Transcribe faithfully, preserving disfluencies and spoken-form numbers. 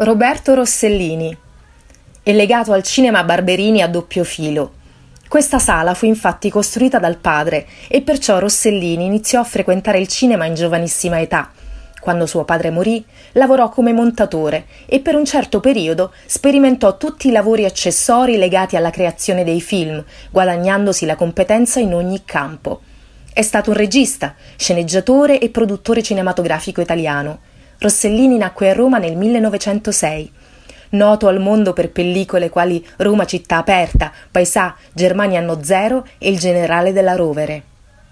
Roberto Rossellini. È legato al cinema Barberini a doppio filo. Questa sala fu infatti costruita dal padre e perciò Rossellini iniziò a frequentare il cinema in giovanissima età. Quando suo padre morì, lavorò come montatore e per un certo periodo sperimentò tutti i lavori accessori legati alla creazione dei film, guadagnandosi la competenza in ogni campo. È stato un regista, sceneggiatore e produttore cinematografico italiano. Rossellini nacque a Roma nel millenovecentosei. Noto al mondo per pellicole quali Roma città aperta, Paisà, Germania anno zero e Il Generale della Rovere.